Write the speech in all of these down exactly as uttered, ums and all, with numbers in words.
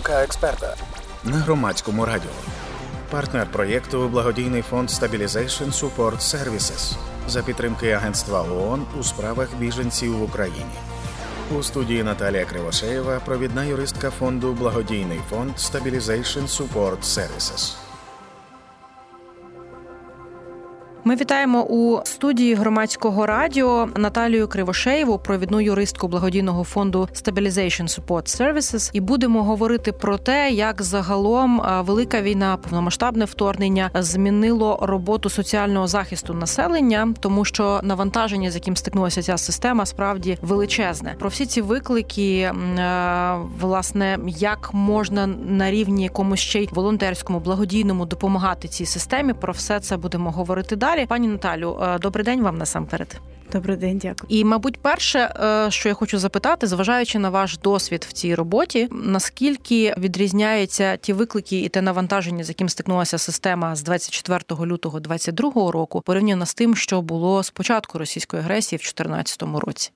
Думка експерта. На Громадському радіо. Партнер проєкту Благодійний фонд Stabilization Support Services за підтримки Агентства ООН у справах біженців в Україні. У студії Наталія Кривошеєва, провідна юристка фонду Благодійний фонд Stabilization Support Services. Ми вітаємо у студії Громадського радіо Наталію Кривошеєву, провідну юристку благодійного фонду Stabilization Support Services. І будемо говорити про те, як загалом велика війна, повномасштабне вторгнення змінило роботу соціального захисту населення, тому що навантаження, з яким стикнулася ця система, справді величезне. Про всі ці виклики, власне, як можна на рівні якомусь ще й волонтерському, благодійному допомагати цій системі, про все це будемо говорити далі. Пані Наталю, добрий день вам насамперед. Добрий день, дякую. І, мабуть, перше, що я хочу запитати, зважаючи на ваш досвід в цій роботі, наскільки відрізняються ті виклики і те навантаження, з яким стикнулася система з двадцять четвертого лютого двадцять другого року, порівняно з тим, що було з початку російської агресії в дві тисячі чотирнадцятому році?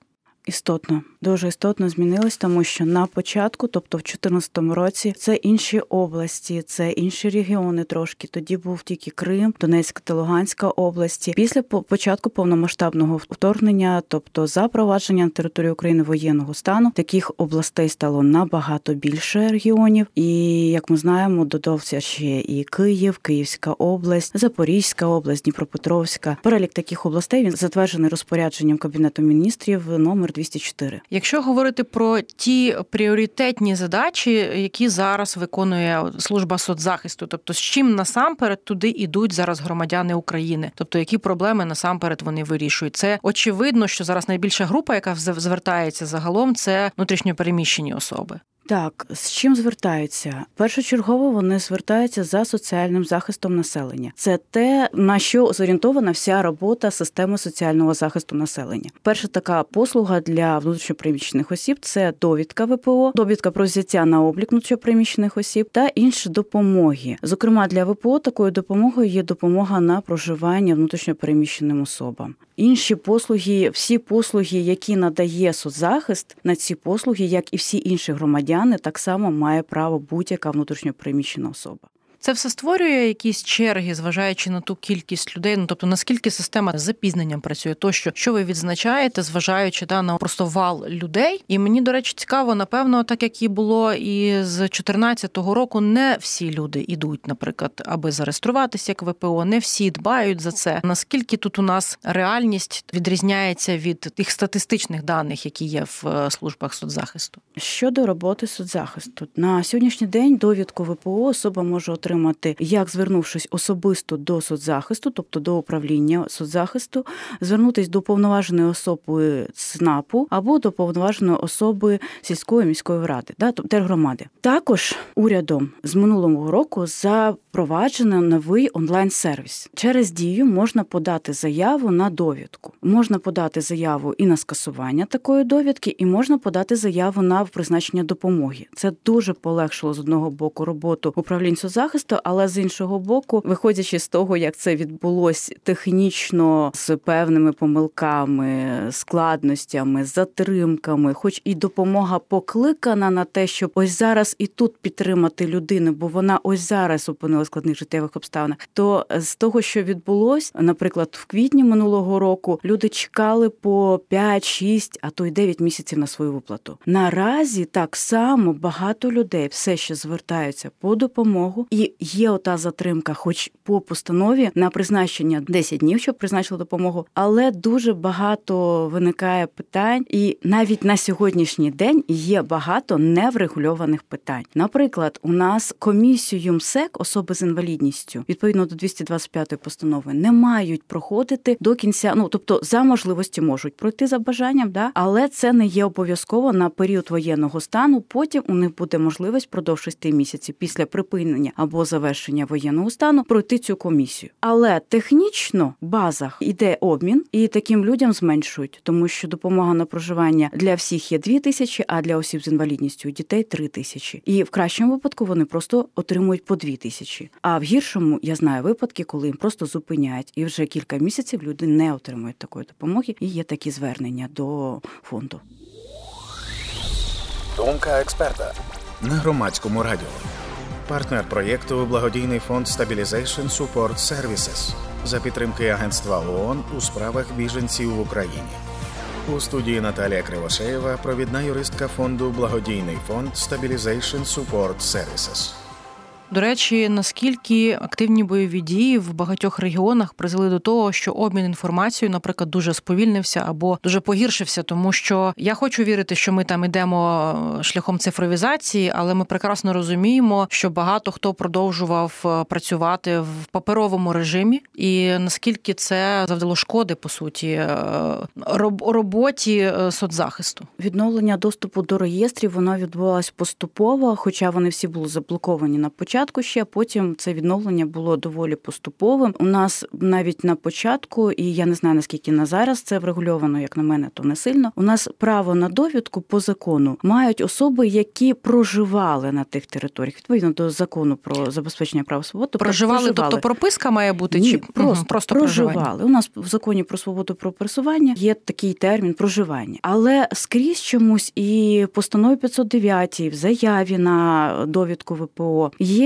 Істотно, дуже істотно змінилось, тому що на початку, тобто в дві тисячі чотирнадцятому році, це інші області, це інші регіони трошки. Тоді був тільки Крим, Донецька та Луганська області. Після початку повномасштабного вторгнення, тобто запровадження на території України воєнного стану, таких областей стало набагато більше регіонів. І, як ми знаємо, додався ще і Київ, Київська область, Запорізька область, Дніпропетровська. Перелік таких областей, він затверджений розпорядженням Кабінету міністрів номер двісті чотири. Якщо говорити про ті пріоритетні задачі, які зараз виконує служба соцзахисту, тобто з чим насамперед туди ідуть зараз громадяни України, тобто які проблеми насамперед вони вирішують. Це очевидно, що зараз найбільша група, яка звертається загалом, це внутрішньопереміщені особи. Так, з чим звертаються? Першочергово вони звертаються за соціальним захистом населення. Це те, на що зорієнтована вся робота системи соціального захисту населення. Перша така послуга для внутрішньопереміщених осіб – це довідка ВПО, довідка про взяття на облік внутрішньопереміщених осіб та інші допомоги. Зокрема, для ВПО такою допомогою є допомога на проживання внутрішньопереміщеним особам. Інші послуги, всі послуги, які надає соцзахист, на ці послуги, як і всі інші громадяни, так само має право будь-яка внутрішньопереміщена особа. Це все створює якісь черги, зважаючи на ту кількість людей, ну тобто наскільки система з запізненням працює, тощо, що ви відзначаєте, зважаючи да, на просто вал людей. І мені, до речі, цікаво, напевно, так як і було і з дві тисячі чотирнадцятого року, не всі люди йдуть, наприклад, аби зареєструватися як ВПО, не всі дбають за це. Наскільки тут у нас реальність відрізняється від тих статистичних даних, які є в службах соцзахисту? Щодо роботи соцзахисту, на сьогоднішній день довідку ВПО особа може отримати, як звернувшись особисто до соцзахисту, тобто до управління соцзахисту, звернутись до повноваженої особи ЦНАПу або до повноваженої особи сільської міської ради, да, тобто тергромади. Також урядом з минулого року запроваджено новий онлайн-сервіс. Через ДІЮ можна подати заяву на довідку. Можна подати заяву і на скасування такої довідки, і можна подати заяву на призначення допомоги. Це дуже полегшило з одного боку роботу управлінь соцзахисту, але з іншого боку, виходячи з того, як це відбулось технічно, з певними помилками, складностями, затримками, хоч і допомога покликана на те, щоб ось зараз і тут підтримати людину, бо вона ось зараз опинила в складних життєвих обставинах, то з того, що відбулось, наприклад, в квітні минулого року, люди чекали по п'ять, шість, а то й дев'ять місяців на свою виплату. Наразі так само багато людей все ще звертаються по допомогу, і є ота затримка, хоч по постанові на призначення десять днів, щоб призначили допомогу, але дуже багато виникає питань, і навіть на сьогоднішній день є багато неврегульованих питань. Наприклад, у нас комісію МСЕК особи з інвалідністю, відповідно до двісті двадцять п'ятої постанови, не мають проходити до кінця, ну, тобто за можливості можуть пройти за бажанням, да, але це не є обов'язково на період воєнного стану, потім у них буде можливість продовж шість місяців після припинення або завершення воєнного стану пройти цю комісію. Але технічно в базах йде обмін, і таким людям зменшують, тому що допомога на проживання для всіх є дві тисячі, а для осіб з інвалідністю і дітей три тисячі. І в кращому випадку вони просто отримують по дві тисячі. А в гіршому, я знаю випадки, коли їм просто зупиняють, і вже кілька місяців люди не отримують такої допомоги, і є такі звернення до фонду. Думка експерта. на громадському радіо. Партнер проєкту – благодійний фонд Stabilization Support Services за підтримки Агентства ООН у справах біженців в Україні. У студії Наталія Кривошеєва, провідна юристка фонду «Благодійний фонд Stabilization Support Services». До речі, наскільки активні бойові дії в багатьох регіонах призвели до того, що обмін інформацією, наприклад, дуже сповільнився або дуже погіршився, тому що я хочу вірити, що ми там йдемо шляхом цифровізації, але ми прекрасно розуміємо, що багато хто продовжував працювати в паперовому режимі, і наскільки це завдало шкоди, по суті, роботі соцзахисту. Відновлення доступу до реєстрів, воно відбувалось поступово, хоча вони всі були заблоковані на початку. Спочатку ще, потім це відновлення було доволі поступовим. У нас навіть на початку, і я не знаю, наскільки на зараз це врегульовано, як на мене, то не сильно, у нас право на довідку по закону мають особи, які проживали на тих територіях, відповідно до закону про забезпечення прав свобод. Проживали, проживали, тобто прописка має бути? Ні, чи просто, угу, просто проживали. У нас в законі про свободу про пересування є такий термін проживання. Але скрізь чомусь і постанові п'ятсот дев'ять, і в заяві на довідку ВПО є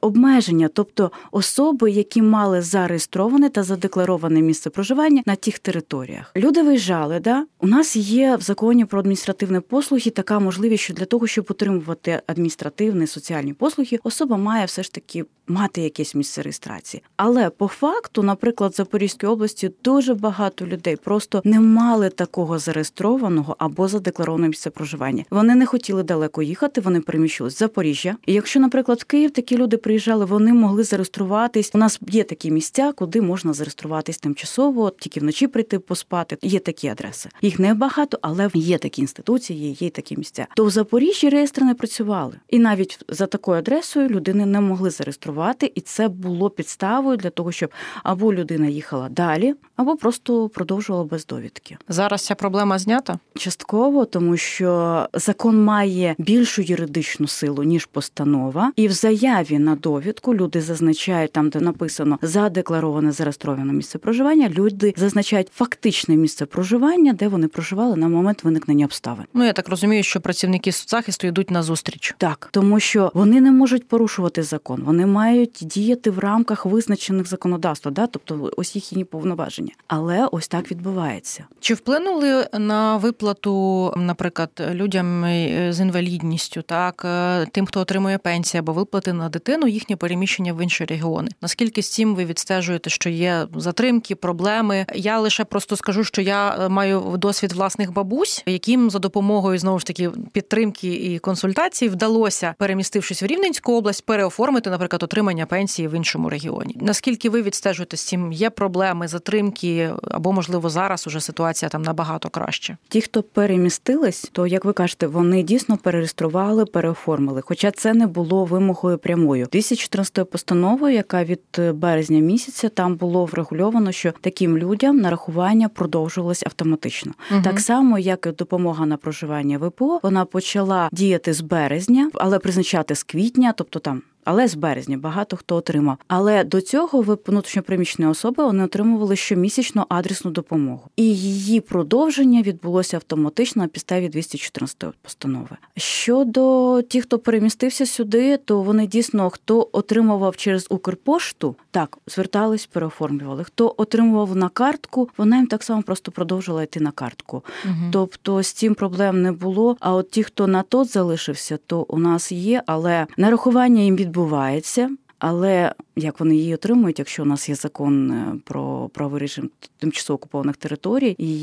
обмеження, тобто особи, які мали зареєстроване та задеклароване місце проживання на тих територіях. Люди виїжджали, да? У нас є в законі про адміністративні послуги така можливість, що для того, щоб отримувати адміністративні, соціальні послуги, особа має все ж таки мати якесь місце реєстрації. Але по факту, наприклад, в Запорізькій області дуже багато людей просто не мали такого зареєстрованого або задекларованого місця проживання. Вони не хотіли далеко їхати, вони переміщувалися з Запоріжжя. І якщо, наприклад, Київ, такі люди приїжджали, вони могли зареєструватись. У нас є такі місця, куди можна зареєструватись тимчасово, тільки вночі прийти поспати. Є такі адреси. Їх небагато, але є такі інституції, є такі місця. То в Запоріжжі реєстри не працювали. І навіть за такою адресою людини не могли зареєструвати, і це було підставою для того, щоб або людина їхала далі, або просто продовжувала без довідки. Зараз ця проблема знята? Частково, тому що закон має більшу юридичну силу, ніж постанова. І в заяві на довідку люди зазначають, там, де написано «задеклароване, зареєстроване місце проживання», люди зазначають фактичне місце проживання, де вони проживали на момент виникнення обставин. Ну, я так розумію, що працівники соцзахисту йдуть назустріч. Так, тому що вони не можуть порушувати закон, вони мають діяти в рамках визначених законодавства, да? Тобто ось їхні повноваження. Але ось так відбувається. Чи вплинули на виплату, наприклад, людям з інвалідністю, так, тим, хто отримує пенсію або виплати на дитину, їхнє переміщення в інші регіони? Наскільки з цим ви відстежуєте, що є затримки, проблеми? Я лише просто скажу, що я маю досвід власних бабусь, яким за допомогою, знову ж таки, підтримки і консультацій вдалося, перемістившись в Рівненську область, переоформити, наприклад, отримання пенсії в іншому регіоні. Наскільки ви відстежуєте з цим? Є проблеми, затримки, або, можливо, зараз уже ситуація там набагато краще? Ті, хто перемістились, то, як ви кажете, вони дійсно перереєстрували, переоформили. Хоча це не було вимогою прямою. тисяча чотирнадцятою постановою, яка від березня місяця, там було врегульовано, що таким людям нарахування продовжувалось автоматично. Угу. Так само, як і допомога на проживання ВПО, вона почала діяти з березня, але призначати з квітня, тобто там, але з березня багато хто отримав. Але до цього внутрішньопереміщені особи, вони отримували щомісячну адресну допомогу. І її продовження відбулося автоматично на підставі двісті чотирнадцятої постанови. Щодо тих, хто перемістився сюди, то вони дійсно, хто отримував через Укрпошту, так, звертались, переоформлювали. Хто отримував на картку, вона їм так само просто продовжила йти на картку. Угу. Тобто з цим проблем не було. А от ті, хто на ТОТ залишився, то у нас є, але нарахування їм від відбувається, але як вони її отримують, якщо у нас є закон про правовий режим тимчасово окупованих територій, і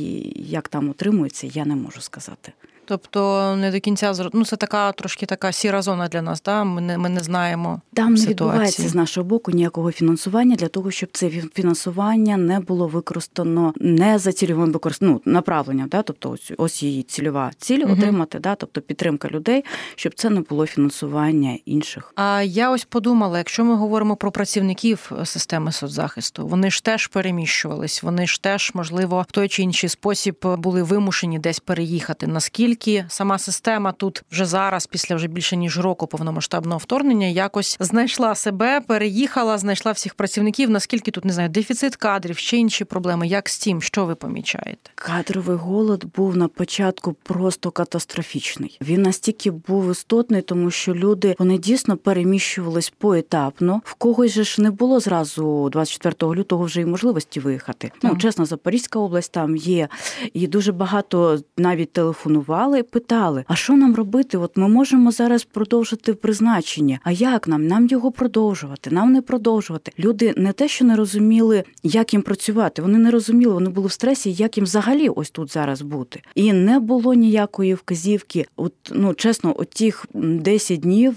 як там отримується, я не можу сказати. Тобто не до кінця, ну це така трошки така сіра зона для нас, да? Ми не, ми не знаємо там ситуації. Там не відбувається з нашого боку ніякого фінансування для того, щоб це фінансування не було використано не за цільовим використанням, ну, направленням, да? Тобто ось, ось її цільова ціль угу. отримати, да? Тобто підтримка людей, щоб це не було фінансування інших. А я ось подумала, якщо ми говоримо про працівників системи соцзахисту, вони ж теж переміщувались, вони ж теж, можливо, в той чи інший спосіб були вимушені десь переїхати. Наскільки наскільки сама система тут вже зараз, після вже більше ніж року повномасштабного вторгнення, якось знайшла себе, переїхала, знайшла всіх працівників, наскільки тут, не знаю, дефіцит кадрів, ще інші проблеми, як з тим, що ви помічаєте? Кадровий голод був на початку просто катастрофічний. Він настільки був істотний, тому що люди, вони дійсно переміщувались поетапно. В когось же ж не було зразу двадцять четвертого лютого вже і можливості виїхати. Ну, чесно, Запорізька область там є, і дуже багато навіть телефонували, питали, а що нам робити? От ми можемо зараз продовжити призначення, а як нам? Нам його продовжувати, нам не продовжувати. Люди не те, що не розуміли, як їм працювати, вони не розуміли, вони були в стресі, як їм взагалі ось тут зараз бути. І не було ніякої вказівки. От, ну, чесно, от тих десять днів,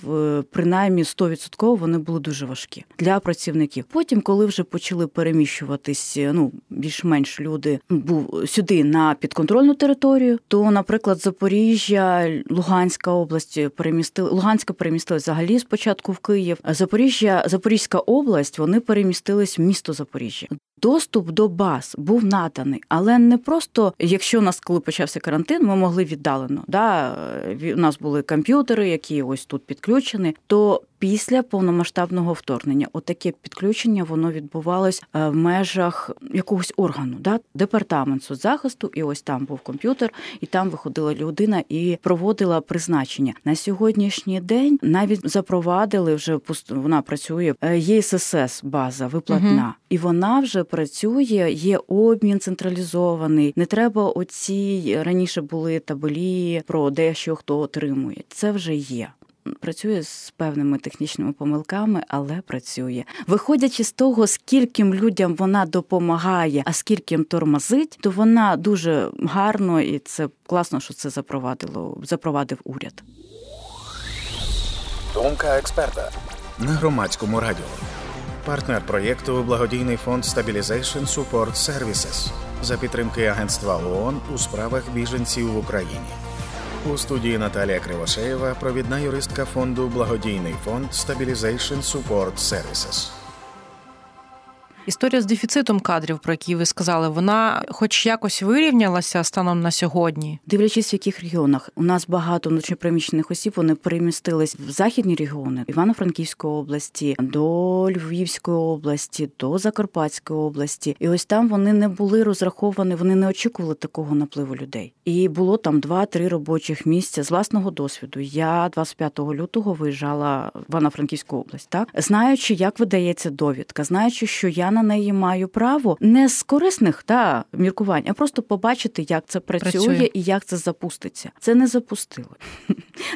принаймні сто відсотків, вони були дуже важкі для працівників. Потім, коли вже почали переміщуватись, ну, більш-менш люди був сюди на підконтрольну територію, то, наприклад, Запоріжжя, Луганська область перемістили, Луганська перемістилась взагалі спочатку в Київ, Запоріжжя, Запорізька область, вони перемістились в місто Запоріжжя. Доступ до баз був наданий, але не просто, якщо у нас, коли почався карантин, ми могли віддалено, да, у нас були комп'ютери, які ось тут підключені, то після повномасштабного вторгнення отаке підключення, воно відбувалось в межах якогось органу, да, департамент соцзахисту, і ось там був комп'ютер, і там виходила людина і проводила призначення. На сьогоднішній день навіть запровадили вже, вона працює, ЄССС база виплатна, угу. І вона вже працює, є обмін централізований, не треба оці, раніше були табелі про де, що, хто отримує. Це вже є. Працює з певними технічними помилками, але працює. Виходячи з того, скільким людям вона допомагає, а скільким тормозить, то вона дуже гарно, і це класно, що це запровадило, запровадив уряд. Думка експерта на Громадському радіо. Партнер проєкту благодійний фонд Stabilization Support Services за підтримки агентства ООН у справах біженців в Україні. У студії Наталія Кривошеєва, провідна юристка фонду «Благодійний фонд Stabilization Support Services». Історія з дефіцитом кадрів, про які ви сказали, вона хоч якось вирівнялася станом на сьогодні? Дивлячись, в яких регіонах. У нас багато внутрішньопереміщених осіб, вони перемістились в західні регіони, Івано-Франківської області, до Львівської області, до Закарпатської області. І ось там вони не були розраховані, вони не очікували такого напливу людей. І було там два-три робочих місця з власного досвіду. Я двадцять п'ятого лютого виїжджала в Івано-Франківську область, так? Знаючи, як видається довідка, знаючи, що я на неї маю право не з корисних та міркувань, а просто побачити, як це працює, працює і як це запуститься. Це не запустило.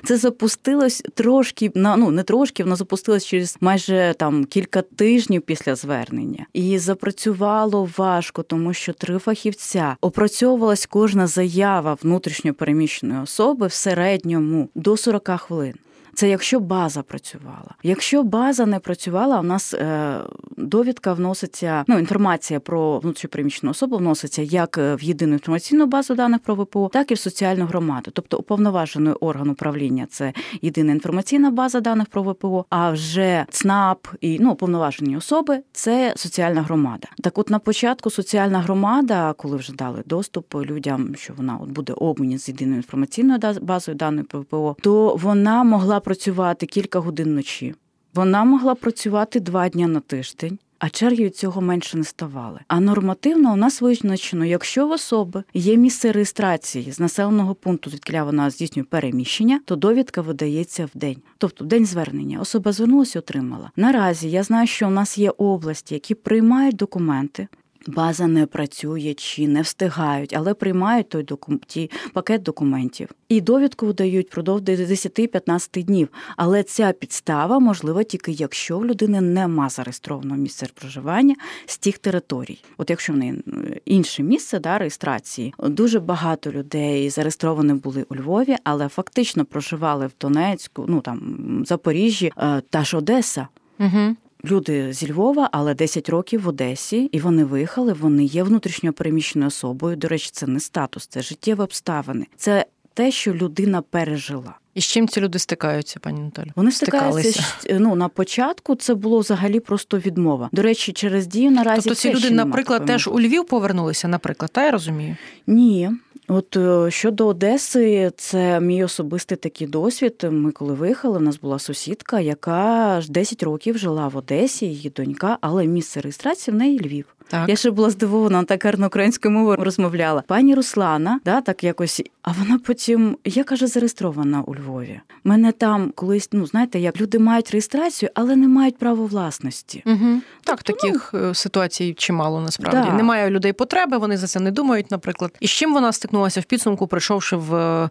Це запустилось трошки, ну не трошки, воно запустилось через майже там кілька тижнів після звернення. І запрацювало важко, тому що три фахівця. Опрацьовувалась кожна заява внутрішньопереміщеної особи в середньому до сорок хвилин. Це якщо база працювала. Якщо база не працювала, у нас е, довідка вноситься, ну, інформація про внутрішньопереміщену особу вноситься як в єдину інформаційну базу даних про ВПО, так і в соціальну громаду. Тобто уповноважений орган управління – це єдина інформаційна база даних про ВПО, а вже ЦНАП і, ну, уповноважені особи – це соціальна громада. Так от на початку соціальна громада, коли вже дали доступ людям, що вона от буде обмін з єдиною інформаційною базою даних про ВПО, то вона могла працювати кілька годин вночі. Вона могла працювати два дні на тиждень, а черги від цього менше не ставали. А нормативно у нас визначено, якщо в особи є місце реєстрації з населеного пункту, звідки вона здійснює переміщення, то довідка видається в день. Тобто в день звернення. Особа звернулася, отримала. Наразі я знаю, що у нас є області, які приймають документи, база не працює чи не встигають, але приймають той докум... ті пакет документів. І довідку видають впродовж десять-п'ятнадцять днів. Але ця підстава можлива тільки якщо в людини нема зареєстрованого місця проживання з тих територій. От якщо в неї інше місце, да, реєстрації, дуже багато людей зареєстровані були у Львові, але фактично проживали в Донецьку, ну там Запоріжжі та ж Одеса. Угу. Люди зі Львова, але десять років в Одесі, і вони виїхали, вони є внутрішньо переміщеною особою. До речі, це не статус, це життєві обставини. Це те, що людина пережила. І з чим ці люди стикаються, пані Наталі? Вони стикаються, ну, на початку це було взагалі просто відмова. До речі, через ДІЮ наразі... Тобто ці люди, наприклад, теж у Львів повернулися, наприклад, та я розумію? Ні. От щодо Одеси, це мій особистий такий досвід. Ми коли виїхали, в нас була сусідка, яка десять років жила в Одесі, її донька, але місце реєстрації в неї Львів. Так. Я ще була здивована, вона так гарно українською мовою розмовляла. Пані Руслана, да, так якось, а вона потім, я каже, зареєстрована у Львові. Мене там колись, ну знаєте, як люди мають реєстрацію, але не мають права власності. Угу. Так, тобто, таких ну, ситуацій чимало насправді. Да. Немає у людей потреби, вони за це не думають, наприклад. І з чим вона стикнулася в підсумку, прийшовши в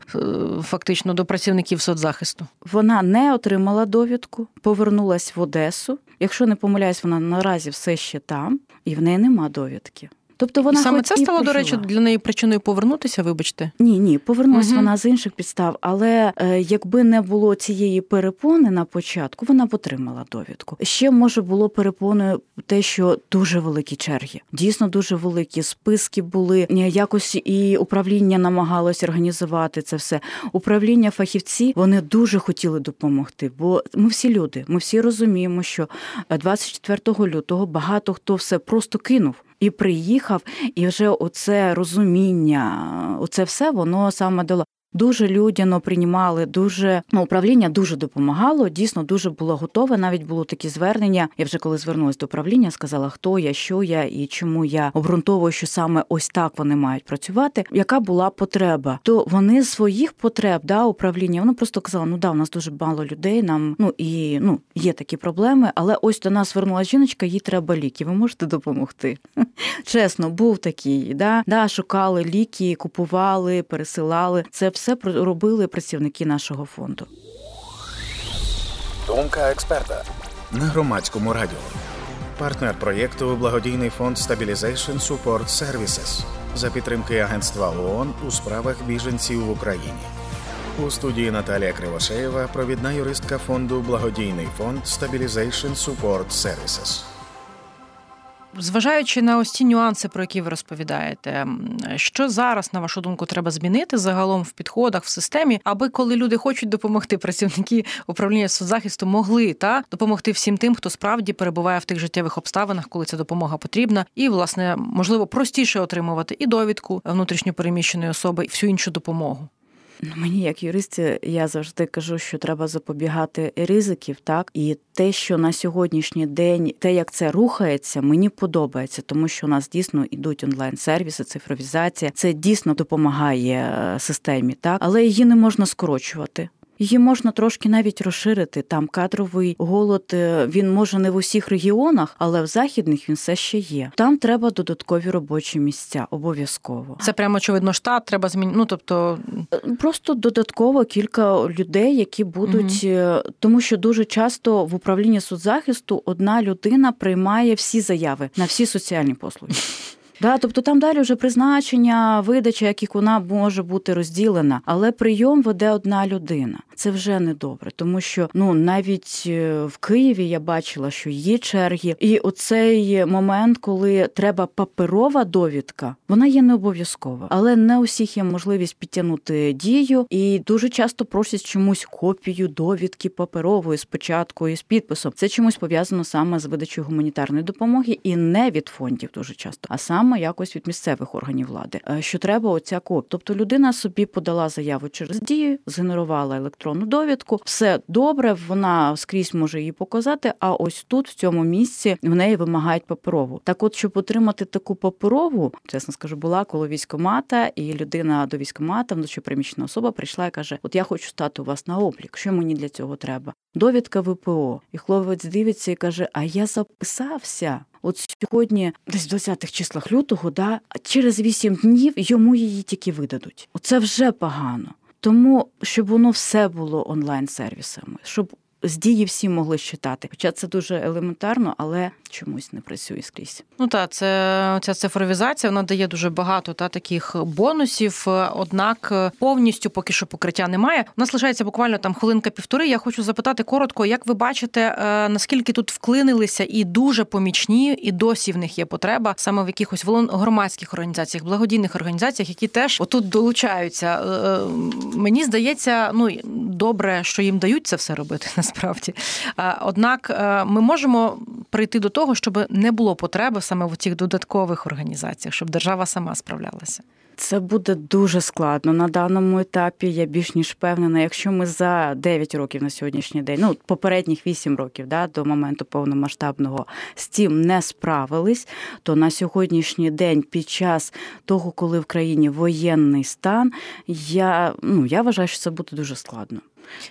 фактично до працівників соцзахисту? Вона не отримала довідку, повернулась в Одесу. Якщо не помиляюсь, вона наразі все ще там, і в неї нема довідки. Тобто вона саме це стало, до речі, для неї причиною повернутися, вибачте? Ні, ні, повернулася угу. вона з інших підстав, але якби не було цієї перепони на початку, вона б отримала довідку. Ще, може, було перепоною те, що дуже великі черги, дійсно дуже великі списки були, якось і управління намагалось організувати це все. Управління, фахівці, вони дуже хотіли допомогти, бо ми всі люди, ми всі розуміємо, що двадцять четвертого лютого багато хто все просто кинув. І приїхав, і вже оце розуміння, оце все воно саме дало. Дуже людяно приймали, дуже ну, управління дуже допомагало, дійсно дуже було готове, навіть було такі звернення. Я вже коли звернулася до управління, сказала, хто я, що я і чому я обґрунтовую, що саме ось так вони мають працювати, яка була потреба. То вони своїх потреб, да, управління, воно просто казало, ну да, у нас дуже мало людей, нам, ну і, ну, є такі проблеми, але ось до нас звернулася жіночка, їй треба ліки, ви можете допомогти? Чесно, був такий, да, да, шукали ліки, купували, пересилали, це все. Все робили працівники нашого фонду. Думка експерта на Громадському радіо. Партнер проєкту благодійний фонд Stabilization Support Services за підтримки агентства ООН у справах біженців в Україні. У студії Наталія Кривошеєва, провідна юристка фонду Благодійний фонд Stabilization Support Services. Зважаючи на ось ці нюанси, про які ви розповідаєте, що зараз, на вашу думку, треба змінити загалом в підходах, в системі, аби коли люди хочуть допомогти, працівники управління соцзахисту могли та допомогти всім тим, хто справді перебуває в тих життєвих обставинах, коли ця допомога потрібна, і, власне, можливо, простіше отримувати і довідку внутрішньопереміщеної особи, і всю іншу допомогу? Мені, як юристі, я завжди кажу, що треба запобігати ризиків, так, і те, що на сьогоднішній день, те, як це рухається, мені подобається, тому що у нас дійсно йдуть онлайн-сервіси, цифровізація, це дійсно допомагає системі, так, але її не можна скорочувати. Її можна трошки навіть розширити, там кадровий голод, він може не в усіх регіонах, але в західних він все ще є. Там треба додаткові робочі місця, обов'язково. Це прямо, очевидно, штат треба змінити, ну, тобто... Просто додатково кілька людей, які будуть... Угу. Тому що дуже часто в управлінні соцзахисту одна людина приймає всі заяви на всі соціальні послуги. Да, тобто там далі вже призначення, видача, як вона може бути розділена, але прийом веде одна людина. Це вже недобре, тому що ну навіть в Києві я бачила, що є черги. І оцей момент, коли треба паперова довідка, вона є не обов'язкова. Але не усіх є можливість підтягнути дію. І дуже часто просять чомусь копію довідки паперової з початкою, з підписом. Це чомусь пов'язано саме з видачею гуманітарної допомоги і не від фондів дуже часто, а саме якось від місцевих органів влади, що треба оця копія. Тобто людина собі подала заяву через дію, згенерувала електронну довідку, все добре, вона скрізь може її показати, а ось тут, в цьому місці, в неї вимагають паперову. Так от, щоб отримати таку паперову, чесно скажу, була коло військкомата, і людина до військкомата, внутрішньопереміщена особа, прийшла і каже, от я хочу стати у вас на облік, що мені для цього треба? Довідка ВПО. І хлопець дивиться і каже, а я записався. От сьогодні, десь в двадцятих числах лютого, да, через вісім днів йому її тільки видадуть. Оце вже погано. Тому, щоб воно все було онлайн-сервісами, щоб з дії всі могли читати. Хоча це дуже елементарно, але чомусь не працює скрізь. Ну та це ця цифровізація, вона дає дуже багато та таких бонусів, однак повністю поки що покриття немає. У нас лишається буквально там хвилинка-півтори. Я хочу запитати коротко, як ви бачите, наскільки тут вклинилися і дуже помічні, і досі в них є потреба саме в якихось громадських організаціях, благодійних організаціях, які теж отут долучаються. Мені здається, ну добре, що їм дають це все робити насправді. Справді. Однак ми можемо прийти до того, щоб не було потреби саме в цих додаткових організаціях, щоб держава сама справлялася. Це буде дуже складно. На даному етапі я більш ніж впевнена, якщо ми за дев'ять років на сьогоднішній день, ну, попередніх вісім років, да, до моменту повномасштабного, з цим не справились, то на сьогоднішній день під час того, коли в країні воєнний стан, я, ну, я вважаю, що це буде дуже складно.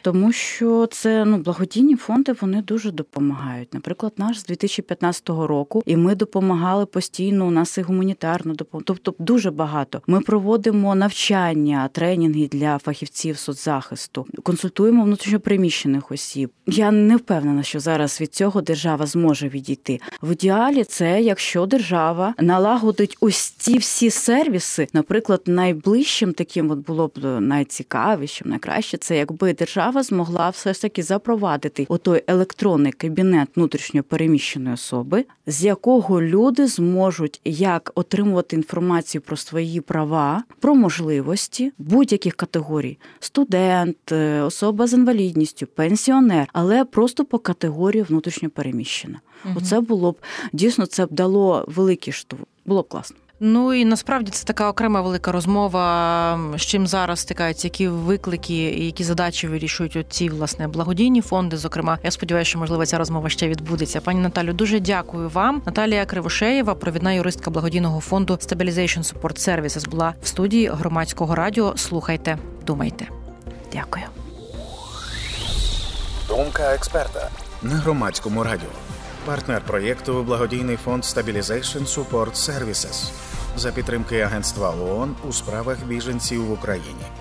Тому що це, ну, благодійні фонди, вони дуже допомагають. Наприклад, наш з дві тисячі п'ятнадцятого року, і ми допомагали постійно, у нас і гуманітарно допомагали, тобто дуже багато. Ми проводимо навчання, тренінги для фахівців соцзахисту, консультуємо внутрішньопереміщених осіб. Я не впевнена, що зараз від цього держава зможе відійти. В ідеалі це, якщо держава налагодить ось ці всі сервіси, наприклад, найближчим таким от було б найцікавішим, найкраще, це якби держава змогла все ж таки запровадити отой електронний кабінет внутрішньопереміщеної особи, з якого люди зможуть як отримувати інформацію про свої права, про можливості будь-яких категорій – студент, особа з інвалідністю, пенсіонер, але просто по категорії внутрішньопереміщена. Угу. Оце було б, дійсно, це б дало великий штурм. Було б класно. Ну і насправді це така окрема велика розмова, з чим зараз стикаються, які виклики і які задачі вирішують оці, власне, благодійні фонди, зокрема. Я сподіваюся, що, можливо, ця розмова ще відбудеться. Пані Наталю, дуже дякую вам. Наталія Кривошеєва, провідна юристка благодійного фонду Stabilization Support Services, була в студії Громадського радіо. Слухайте, думайте. Дякую. Думка експерта на Громадському радіо. Партнер проєкту благодійний фонд Stabilization Support Services за підтримки Агентства ООН у справах біженців в Україні.